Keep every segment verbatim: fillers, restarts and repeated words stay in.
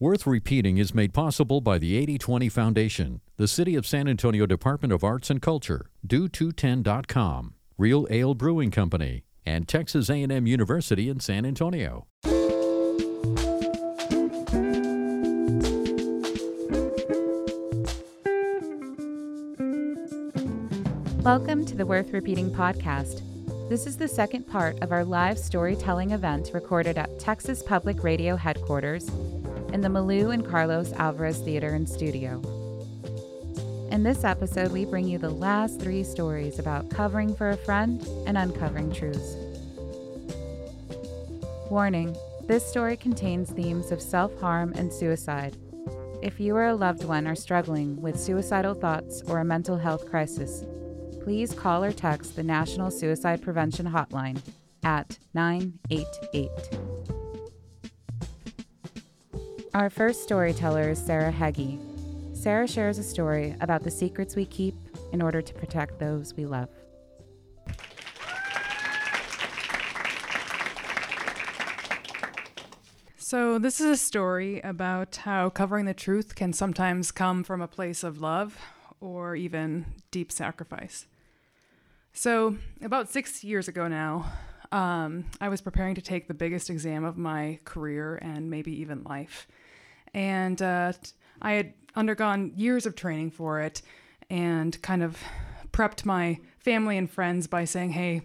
Worth Repeating is made possible by the eighty twenty Foundation, the City of San Antonio Department of Arts and Culture, do two ten dot com, Real Ale Brewing Company, and Texas A and M University in San Antonio. Welcome to the Worth Repeating podcast. This is the second part of our live storytelling event recorded at Texas Public Radio headquarters in the Malou and Carlos Alvarez Theater and Studio. In this episode, we bring you the last three stories about covering for a friend and uncovering truths. Warning, this story contains themes of self-harm and suicide. If you or a loved one are struggling with suicidal thoughts or a mental health crisis, please call or text the National Suicide Prevention Hotline at nine eight eight. Our first storyteller is Sarah Hagee. Sarah shares a story about the secrets we keep in order to protect those we love. So this is a story about how covering the truth can sometimes come from a place of love or even deep sacrifice. So about six years ago now, um, I was preparing to take the biggest exam of my career and maybe even life. And uh, I had undergone years of training for it and kind of prepped my family and friends by saying, hey,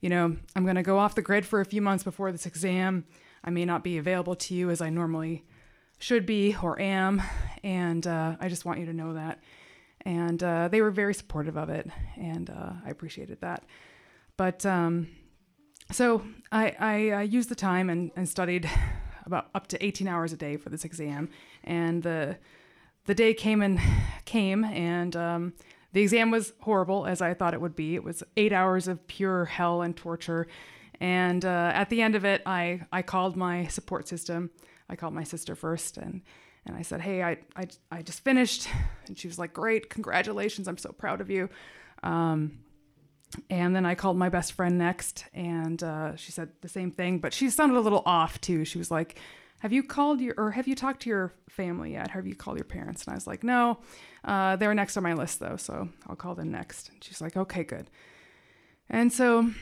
you know, I'm going to go off the grid for a few months before this exam. I may not be available to you as I normally should be or am. And uh, I just want you to know that. And uh, they were very supportive of it, and uh, I appreciated that. But um, so I, I uh, used the time and, and studied about up to eighteen hours a day for this exam. And the the day came and came, and um, the exam was horrible as I thought it would be. It was eight hours of pure hell and torture. And uh, at the end of it, I, I called my support system. I called my sister first, and And I said, hey, I, I, I just finished. And she was like, great, congratulations. I'm so proud of you. Um, and then I called my best friend next. And uh, she said the same thing, but she sounded a little off too. She was like, have you called your, or have you talked to your family yet? Have you called your parents? And I was like, no, uh, they were next on my list though. So I'll call them next. And she's like, okay, good. And so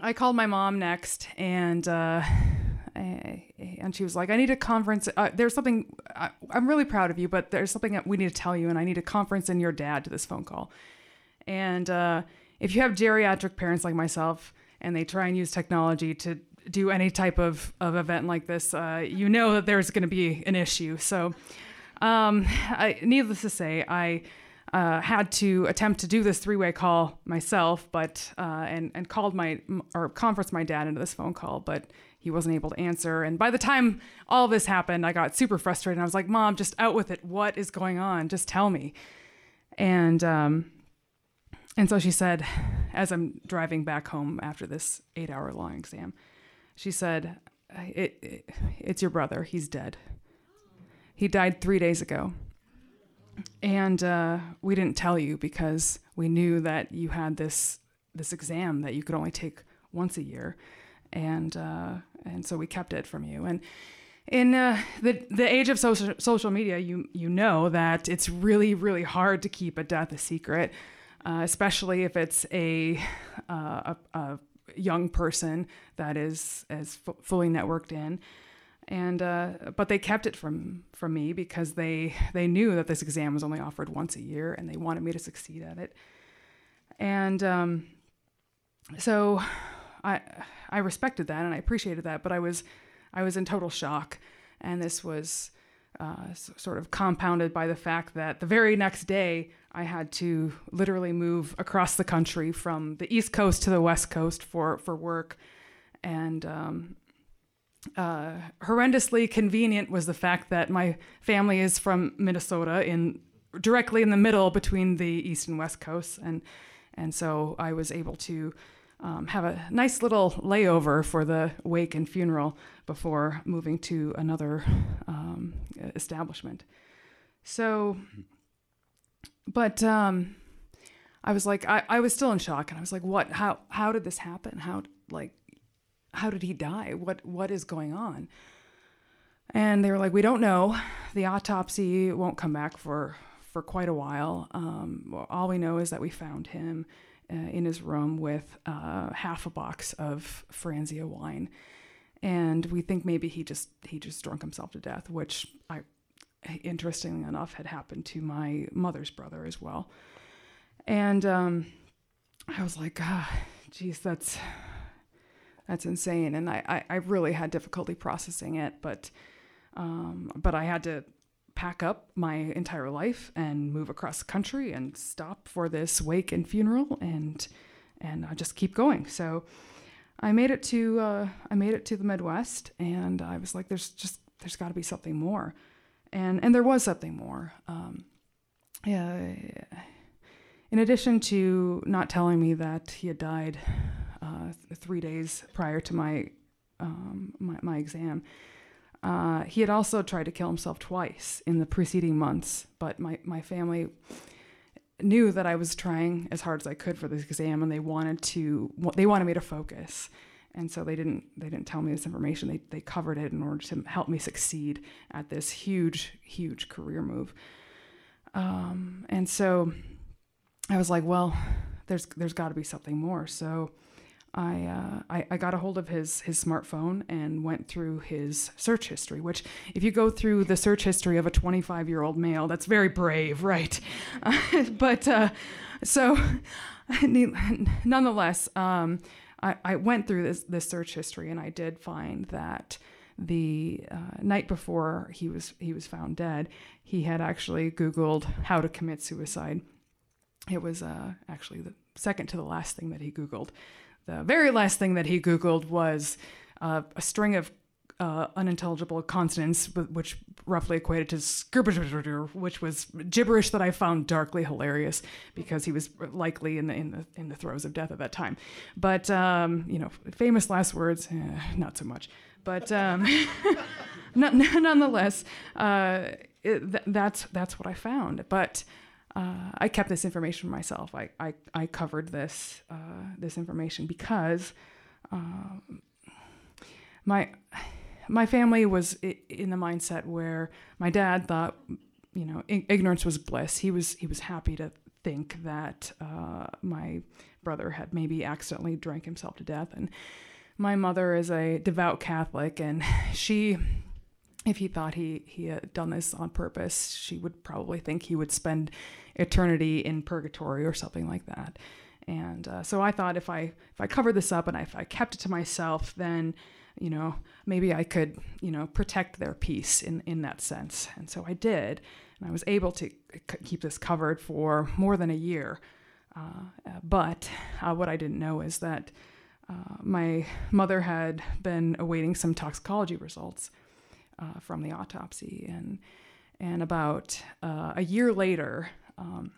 I called my mom next, and uh and she was like, I need a conference. Uh, there's something, I, I'm really proud of you, but there's something that we need to tell you, and I need a conference and your dad to this phone call. And uh, if you have geriatric parents like myself, and they try and use technology to do any type of, of event like this, uh, you know that there's going to be an issue. So um, I, needless to say, I uh, had to attempt to do this three-way call myself, but uh, and, and called my, or conferenced my dad into this phone call, but he wasn't able to answer. And by the time all this happened, I got super frustrated. I was like, Mom, just out with it. What is going on? Just tell me. And um, and so she said, as I'm driving back home after this eight-hour long exam, she said, it, it, it's your brother. He's dead. He died three days ago. And uh, we didn't tell you because we knew that you had this this exam that you could only take once a year. And uh, and so we kept it from you. And in uh, the the age of social social media, you you know that it's really really hard to keep a death a secret, uh, especially if it's a, uh, a a young person that is as f- fully networked in. And uh, but they kept it from from me because they they knew that this exam was only offered once a year, and they wanted me to succeed at it. And um, so. I I respected that and I appreciated that, but I was I was in total shock, and this was uh, s- sort of compounded by the fact that the very next day I had to literally move across the country from the East Coast to the West Coast for for work, and um, uh, horrendously convenient was the fact that my family is from Minnesota, in directly in the middle between the East and West Coasts, and and so I was able to. Um, have a nice little layover for the wake and funeral before moving to another um, establishment. So, but um, I was like, I, I was still in shock, and I was like, what, how, how did this happen? How, like, how did he die? What, what is going on? And they were like, we don't know. The autopsy won't come back for, for quite a while. Um, all we know is that we found him uh, in his room with uh, half a box of Franzia wine. And we think maybe he just he just drunk himself to death, which, I, interestingly enough, had happened to my mother's brother as well. And um, I was like, ah, geez, that's that's insane. And I, I, I really had difficulty processing it, but um, but I had to pack up my entire life and move across the country and stop for this wake and funeral and and uh, just keep going. So I made it to uh, I made it to the Midwest, and I was like, "There's just there's got to be something more," and and there was something more. Um, yeah. In addition to not telling me that he had died uh, three days prior to my um, my, my exam, uh, he had also tried to kill himself twice in the preceding months. But my my family knew that I was trying as hard as I could for this exam, and they wanted to, they wanted me to focus. And so they didn't, they didn't tell me this information. They, they covered it in order to help me succeed at this huge, huge career move. Um, and so I was like, well, there's, there's gotta be something more. So I, uh, I, I got a hold of his, his smartphone and went through his search history, which if you go through the search history of a twenty-five year old male, that's very brave, right? Uh, but, uh, so nonetheless, um, I, I went through this, this search history, and I did find that the uh, night before he was, he was found dead, he had actually Googled how to commit suicide. It was, uh, actually the second to the last thing that he Googled. The very last thing that he Googled was uh, a string of uh, unintelligible consonants, which roughly equated to skrbr, which was gibberish that I found darkly hilarious because he was likely in the in the in the throes of death at that time. But um, you know, famous last words, eh, not so much. But um, nonetheless, uh, it, th- that's that's what I found. But Uh, I kept this information for myself. I I, I covered this uh, this information because uh, my my family was in the mindset where my dad thought, you know, ignorance was bliss. He was he was happy to think that uh, my brother had maybe accidentally drank himself to death. And my mother is a devout Catholic, and she, if he thought he, he had done this on purpose, she would probably think he would spend eternity in purgatory or something like that. And uh, so I thought if I if I covered this up and I, if I kept it to myself, then, you know, maybe I could, you know, protect their peace in, in that sense. And so I did. And I was able to keep this covered for more than a year. Uh, but uh, what I didn't know is that uh, my mother had been awaiting some toxicology results Uh, from the autopsy, and and about uh, a year later, um,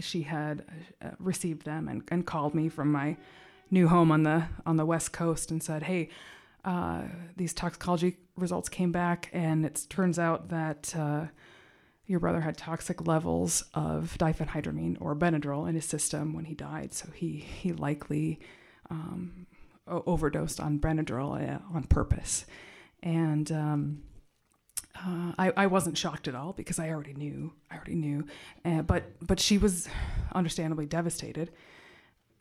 she had uh, received them and, and called me from my new home on the on the West Coast and said, "Hey, uh, these toxicology results came back, and it turns out that uh, your brother had toxic levels of diphenhydramine or Benadryl in his system when he died, so he he likely um, o- overdosed on Benadryl on purpose." And um, uh, I, I wasn't shocked at all because I already knew. I already knew. Uh, but but she was understandably devastated.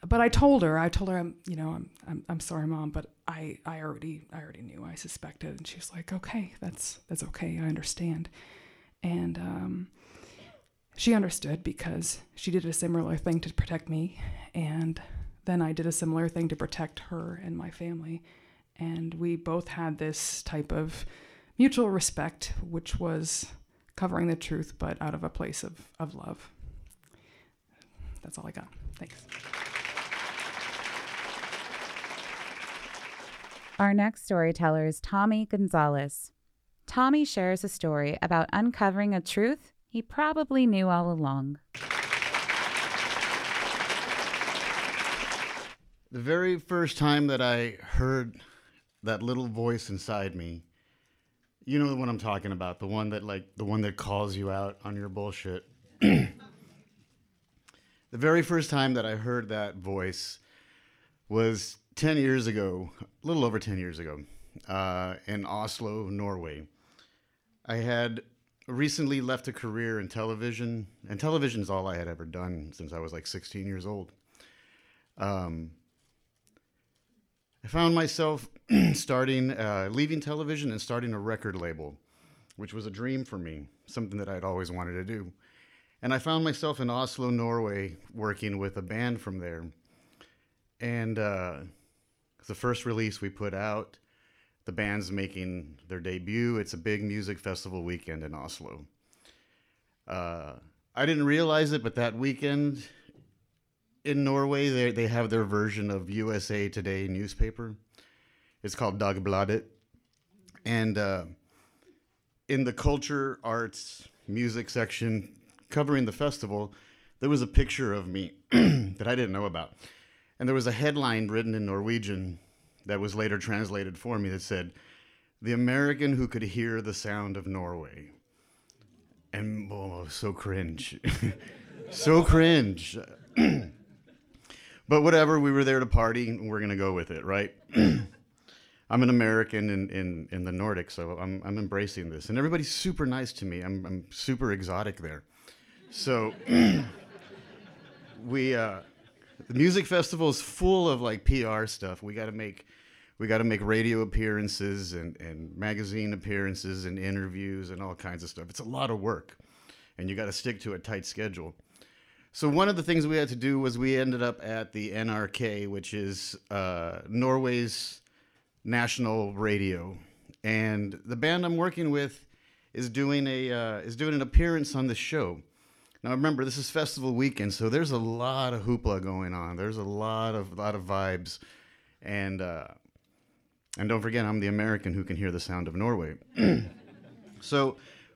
But I told her. I told her, I'm, you know, I'm, I'm I'm sorry, Mom, but I I already I already knew. I suspected. And she was like, okay, that's that's okay. I understand. And um, she understood because she did a similar thing to protect me, and then I did a similar thing to protect her and my family. And we both had this type of mutual respect, which was covering the truth, but out of a place of, of love. That's all I got. Thanks. Our next storyteller is Tommy Gonzalez. Tommy shares a story about uncovering a truth he probably knew all along. The very first time that I heard that little voice inside me, you know the one I'm talking about, the one that like the one that calls you out on your bullshit. The very first time that I heard that voice was ten years ago, a little over ten years ago, uh, in Oslo, Norway. I had recently left a career in television, and television is all I had ever done since I was like sixteen years old. Um, I found myself starting, uh, leaving television and starting a record label, which was a dream for me, something that I'd always wanted to do. And I found myself in Oslo, Norway, working with a band from there. And uh, the first release we put out, the band's making their debut. It's a big music festival weekend in Oslo. Uh, I didn't realize it, but that weekend in Norway, they they have their version of U S A Today newspaper. It's called Dagbladet. And uh, in the culture, arts, music section covering the festival, there was a picture of me that I didn't know about. And there was a headline written in Norwegian that was later translated for me that said, "The American who could hear the sound of Norway." And oh, so cringe. So cringe. But whatever, we were there to party, and we're going to go with it, right? I'm an American in, in, in the Nordic, so I'm I'm embracing this. And everybody's super nice to me. I'm I'm super exotic there. So we... Uh, The music festival is full of like P R stuff. We got to make, we got to make radio appearances and, and magazine appearances and interviews and all kinds of stuff. It's a lot of work, and you got to stick to a tight schedule. So one of the things we had to do was we ended up at the N R K, which is uh, Norway's national radio, and the band I'm working with is doing a uh, is doing an appearance on the show. Now remember, this is festival weekend, so there's a lot of hoopla going on. There's a lot of lot of vibes, and uh, and don't forget, I'm the American who can hear the sound of Norway. So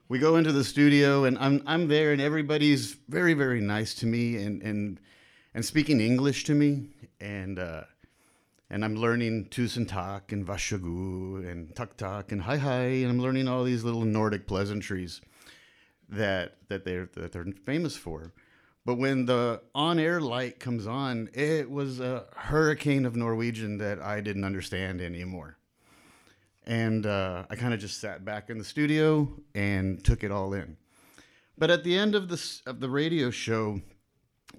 we go into the studio, and I'm I'm there, and everybody's very very nice to me, and and, and speaking English to me, and uh, and I'm learning tusen takk and varsågod and takk takk and hi hi, and I'm learning all these little Nordic pleasantries that that they're that they're famous for. But when the on-air light comes on, it was a hurricane of Norwegian that I didn't understand anymore. And uh, I kind of just sat back in the studio and took it all in. But at the end of the, of the radio show,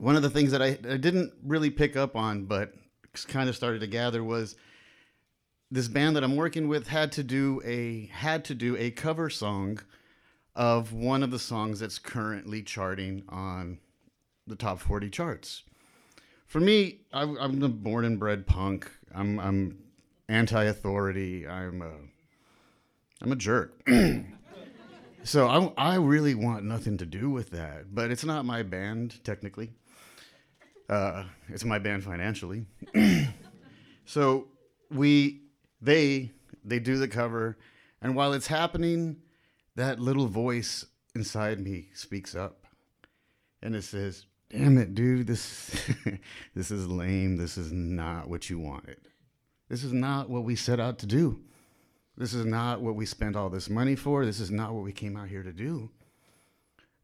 one of the things that I, I didn't really pick up on but kind of started to gather was this band that I'm working with had to do a had to do a cover song of one of the songs that's currently charting on the top forty charts. For me, I, I'm a born and bred punk. I'm, I'm anti-authority. I'm a, I'm a jerk. So I, I really want nothing to do with that. But it's not my band technically. Uh, it's my band financially. So we, they, they do the cover, and while it's happening, that little voice inside me speaks up, and it says, "Damn it, dude, this this is lame. This is not what you wanted. This is not what we set out to do. This is not what we spent all this money for. This is not what we came out here to do."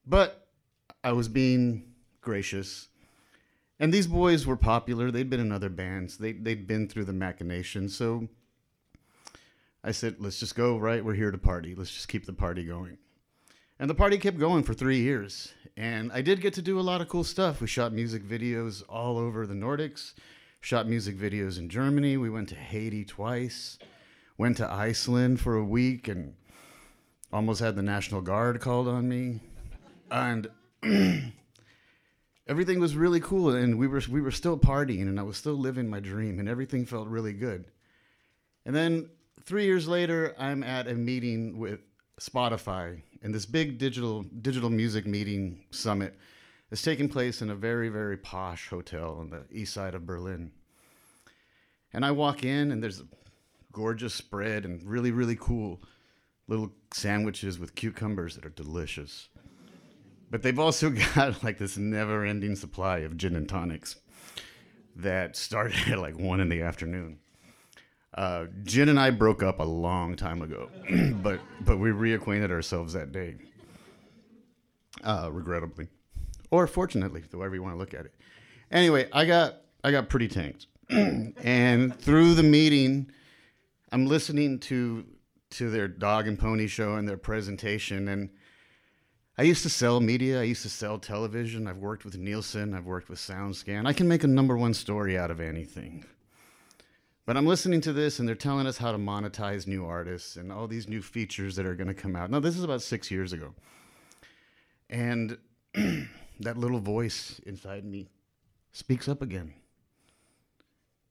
But I was being gracious, and these boys were popular. They'd been in other bands. They, they'd been through the machinations, so I said, "Let's just go, right? We're here to party. Let's just keep the party going." And the party kept going for three years. And I did get to do a lot of cool stuff. We shot music videos all over the Nordics, shot music videos in Germany. We went to Haiti twice, went to Iceland for a week, and almost had the National Guard called on me. And everything was really cool. And we were, we were still partying, and I was still living my dream, and everything felt really good. And then Three years later, I'm at a meeting with Spotify, and this big digital digital music meeting summit is taking place in a very, very posh hotel on the east side of Berlin. And I walk in, and there's a gorgeous spread and really, really cool little sandwiches with cucumbers that are delicious. But they've also got like this never-ending supply of gin and tonics that started at like one in the afternoon. Uh, Jen and I broke up a long time ago, but but we reacquainted ourselves that day, uh, regrettably, or fortunately, however you want to look at it. Anyway, I got I got pretty tanked, and through the meeting, I'm listening to to their dog and pony show and their presentation. And I used to sell media. I used to sell television. I've worked with Nielsen. I've worked with SoundScan. I can make a number one story out of anything. But I'm listening to this, and they're telling us how to monetize new artists and all these new features that are going to come out. Now, this is about six years ago. And that little voice inside me speaks up again.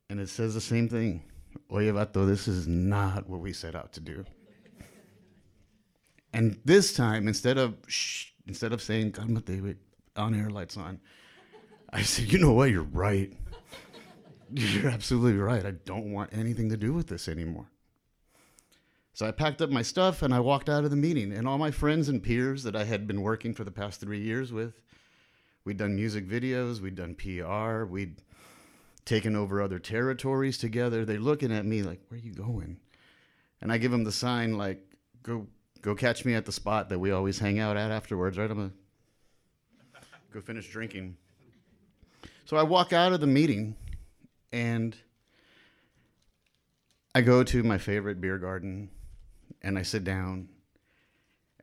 And it says the same thing. Oye, vato, this is not what we set out to do. And this time, instead of shh, instead of saying, "Calma, David, on air lights on," I said, "You know what? You're right. You're absolutely right. I don't want anything to do with this anymore." So I packed up my stuff and I walked out of the meeting. And all my friends and peers that I had been working for the past three years with, we'd done music videos, we'd done P R, we'd taken over other territories together. They're looking at me like, "Where are you going?" And I give them the sign like, go go catch me at the spot that we always hang out at afterwards, right? I'm gonna go finish drinking. So I walk out of the meeting and I go to my favorite beer garden and I sit down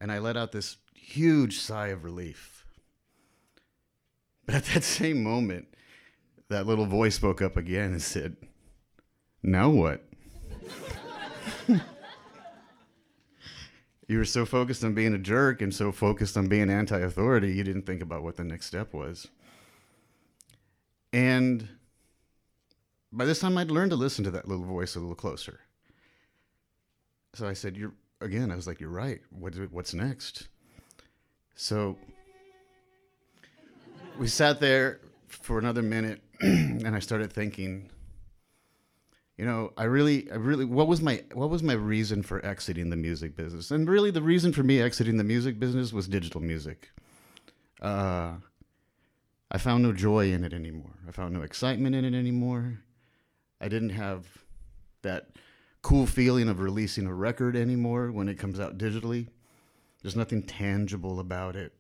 and I let out this huge sigh of relief. But at that same moment, that little voice spoke up again and said, "Now what?" You were so focused on being a jerk and so focused on being anti-authority, you didn't think about what the next step was. And by this time, I'd learned to listen to that little voice a little closer. So I said, "You're again." I was like, "You're right. What, what's next?" So we sat there for another minute, and I started thinking, you know, I really, I really, what was my, what was my reason for exiting the music business? And really, the reason for me exiting the music business was digital music. Uh, I found no joy in it anymore. I found no excitement in it anymore. I didn't have that cool feeling of releasing a record anymore when it comes out digitally. There's nothing tangible about it.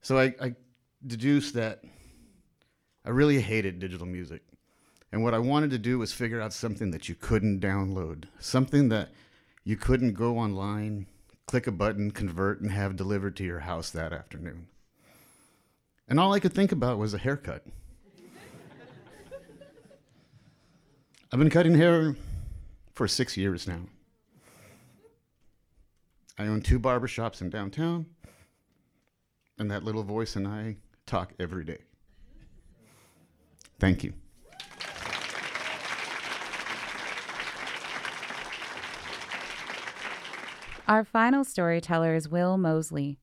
So I, I deduced that I really hated digital music. And what I wanted to do was figure out something that you couldn't download, something that you couldn't go online, click a button, convert, and have delivered to your house that afternoon. And all I could think about was a haircut. I've been cutting hair for six years now. I own two barbershops in downtown, and that little voice and I talk every day. Thank you. Our final storyteller is Will Mosley.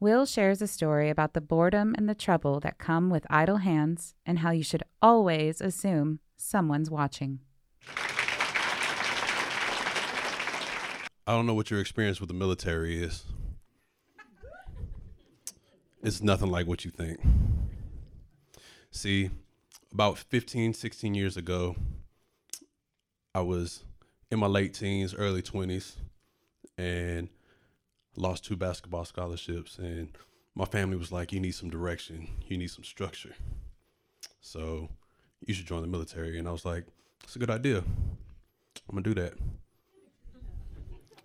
Will shares a story about the boredom and the trouble that come with idle hands and how you should always assume someone's watching. I don't know what your experience with the military is. It's nothing like what you think. See, about fifteen, sixteen years ago, I was in my late teens, early twenties. And lost two basketball scholarships, and my family was like, "You need some direction, you need some structure, so you should join the military." And I was like, "It's a good idea. I'm gonna do that."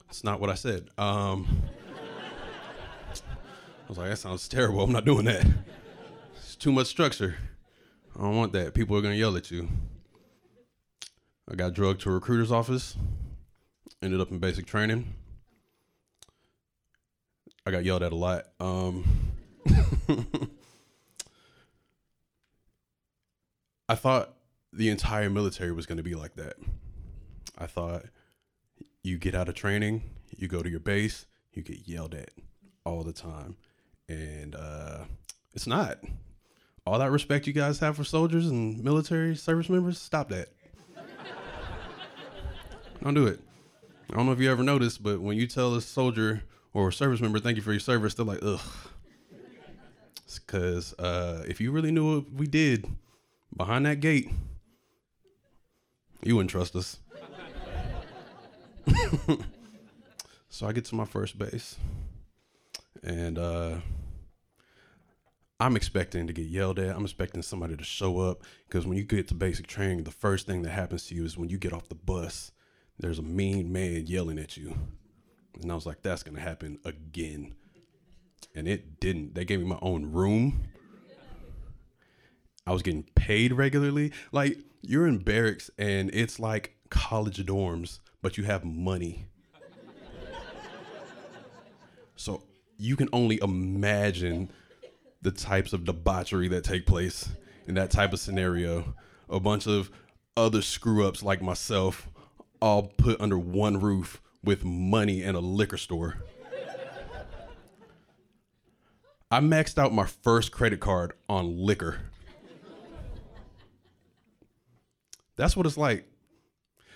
It's not what I said. Um, I was like, "That sounds terrible. I'm not doing that. It's too much structure. I don't want that. People are gonna yell at you." I got drugged to a recruiter's office, ended up in basic training. I got yelled at a lot. Um, I thought the entire military was going to be like that. I thought you get out of training, you go to your base, you get yelled at all the time. And uh, it's not. All that respect you guys have for soldiers and military service members, stop that. Don't do it. I don't know if you ever noticed, but when you tell a soldier or a service member, "Thank you for your service," they're like, "Ugh." It's because uh, if you really knew what we did behind that gate, you wouldn't trust us. So I get to my first base, and uh, I'm expecting to get yelled at. I'm expecting somebody to show up, because when you get to basic training, the first thing that happens to you is when you get off the bus, there's a mean man yelling at you. And I was like, that's going to happen again. And it didn't. They gave me my own room. I was getting paid regularly. Like, you're in barracks and it's like college dorms, but you have money. So you can only imagine the types of debauchery that take place in that type of scenario. A bunch of other screw-ups like myself all put under one roof with money and a liquor store. I maxed out my first credit card on liquor. That's what it's like.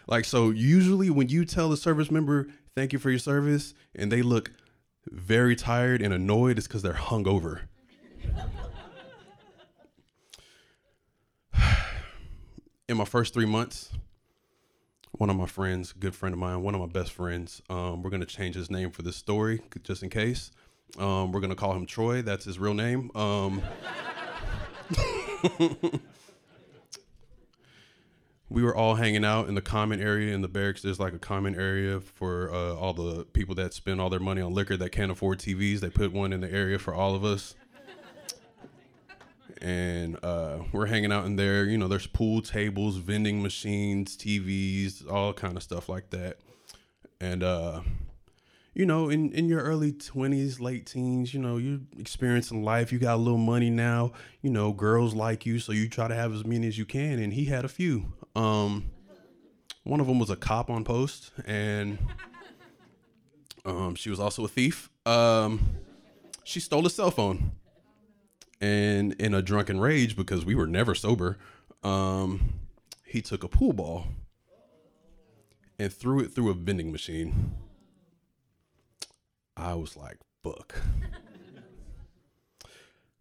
Like, so usually when you tell the service member, thank you for your service, and they look very tired and annoyed, it's because they're hungover. In my first three months, one of my friends, good friend of mine, one of my best friends, um, we're going to change his name for this story just in case. Um, we're going to call him Troy. That's his real name. Um, we were all hanging out in the common area in the barracks. There's like a common area for uh, all the people that spend all their money on liquor that can't afford T Vs. They put one in the area for all of us. And uh, we're hanging out in there. You know, there's pool tables, vending machines, T Vs, all kind of stuff like that. And, uh, you know, in, in your early twenties, late teens, you know, you're experiencing life. You got a little money now. You know, girls like you, so you try to have as many as you can. And he had a few. Um, one of them was a cop on post, and um, she was also a thief. Um, she stole his cell phone. And in a drunken rage, because we were never sober, um, he took a pool ball and threw it through a vending machine. I was like, fuck.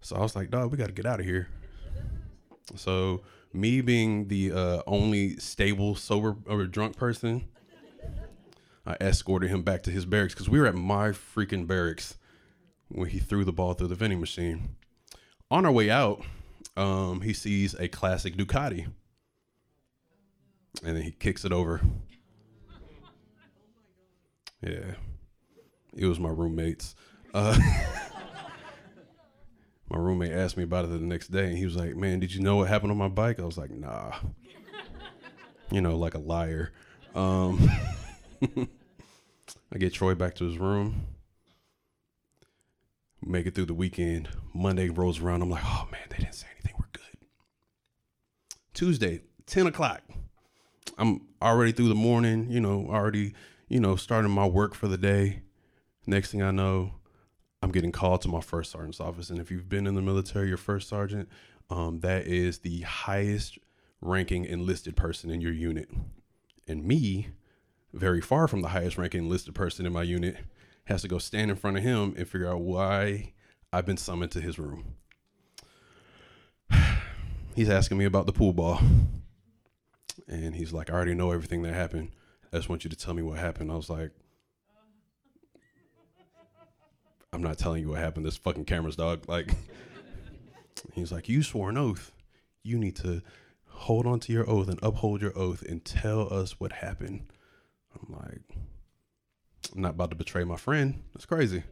So I was like, dog, we got to get out of here. So me being the uh, only stable, sober or drunk person, I escorted him back to his barracks because we were at my freaking barracks when he threw the ball through the vending machine. On our way out, um, he sees a classic Ducati, and then he kicks it over. Yeah, it was my roommate's. Uh, my roommate asked me about it the next day, and he was like, man, did you know what happened on my bike? I was like, nah. You know, like a liar. Um, I get Troy back to his room. Make it through the weekend. Monday rolls around. I'm like, oh, man, they didn't say anything. We're good. Tuesday, ten o'clock. I'm already through the morning, you know, already, you know, starting my work for the day. Next thing I know, I'm getting called to my first sergeant's office. And if you've been in the military, your first sergeant, um, that is the highest ranking enlisted person in your unit. And me, very far from the highest ranking enlisted person in my unit, has to go stand in front of him and figure out why I've been summoned to his room. He's asking me about the pool ball. And he's like, I already know everything that happened. I just want you to tell me what happened. I was like, I'm not telling you what happened. This fucking camera's, dog. Like, he's like, you swore an oath. You need to hold on to your oath and uphold your oath and tell us what happened. I'm like, I'm not about to betray my friend. That's crazy.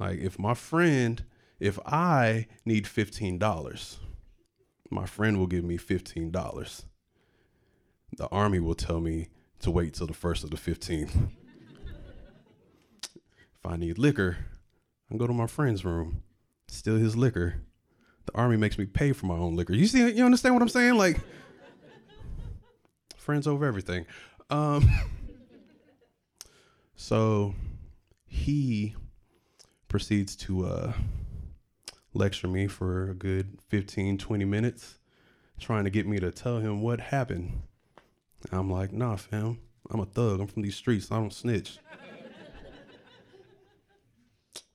Like, if my friend, if I need fifteen dollars, my friend will give me fifteen dollars. The Army will tell me to wait till the first of the fifteenth. If I need liquor, I can go to my friend's room, steal his liquor. The Army makes me pay for my own liquor. You see, you understand what I'm saying? Like, friends over everything. Um... So he proceeds to uh, lecture me for a good fifteen, twenty minutes, trying to get me to tell him what happened. I'm like, nah, fam, I'm a thug. I'm from these streets. I don't snitch.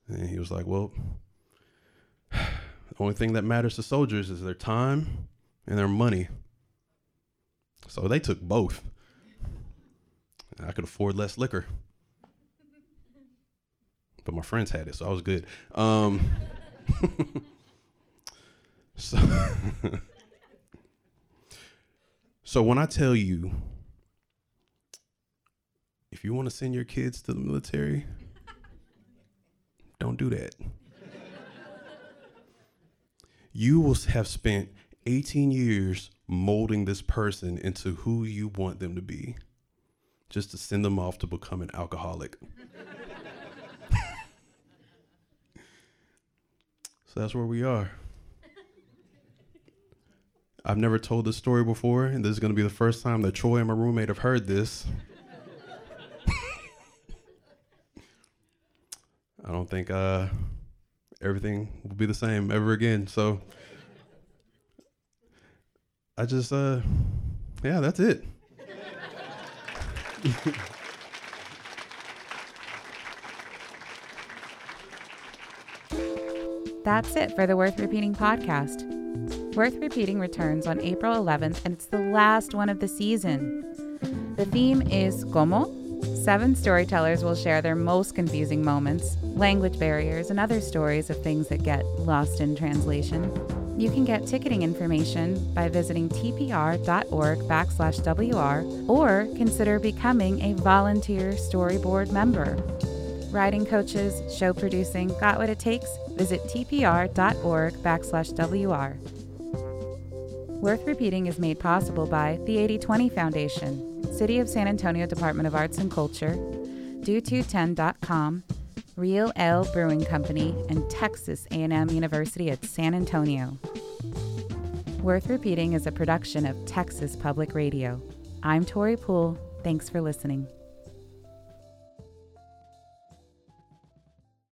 And he was like, well, the only thing that matters to soldiers is their time and their money. So they took both. I could afford less liquor. But my friends had it, so I was good. Um, so, so when I tell you if you want to send your kids to the military, don't do that. You will have spent eighteen years molding this person into who you want them to be, just to send them off to become an alcoholic. So that's where we are. I've never told this story before, and this is going to be the first time that Troy and my roommate have heard this. I don't think uh, everything will be the same ever again. So I just, uh, yeah, that's it. That's it for the Worth Repeating podcast. Worth Repeating returns on April eleventh, and it's the last one of the season. The theme is Como. Seven storytellers will share their most confusing moments, language barriers, and other stories of things that get lost in translation. You can get ticketing information by visiting t p r dot org backslash w r, or consider becoming a volunteer storyboard member. Writing coaches, show producing, got what it takes? Visit t p r dot org backslash w r. Worth Repeating is made possible by the eighty twenty Foundation, City of San Antonio Department of Arts and Culture, do two ten dot com, Real Ale Brewing Company, and Texas A and M University at San Antonio. Worth Repeating is a production of Texas Public Radio. I'm Tori Poole. Thanks for listening.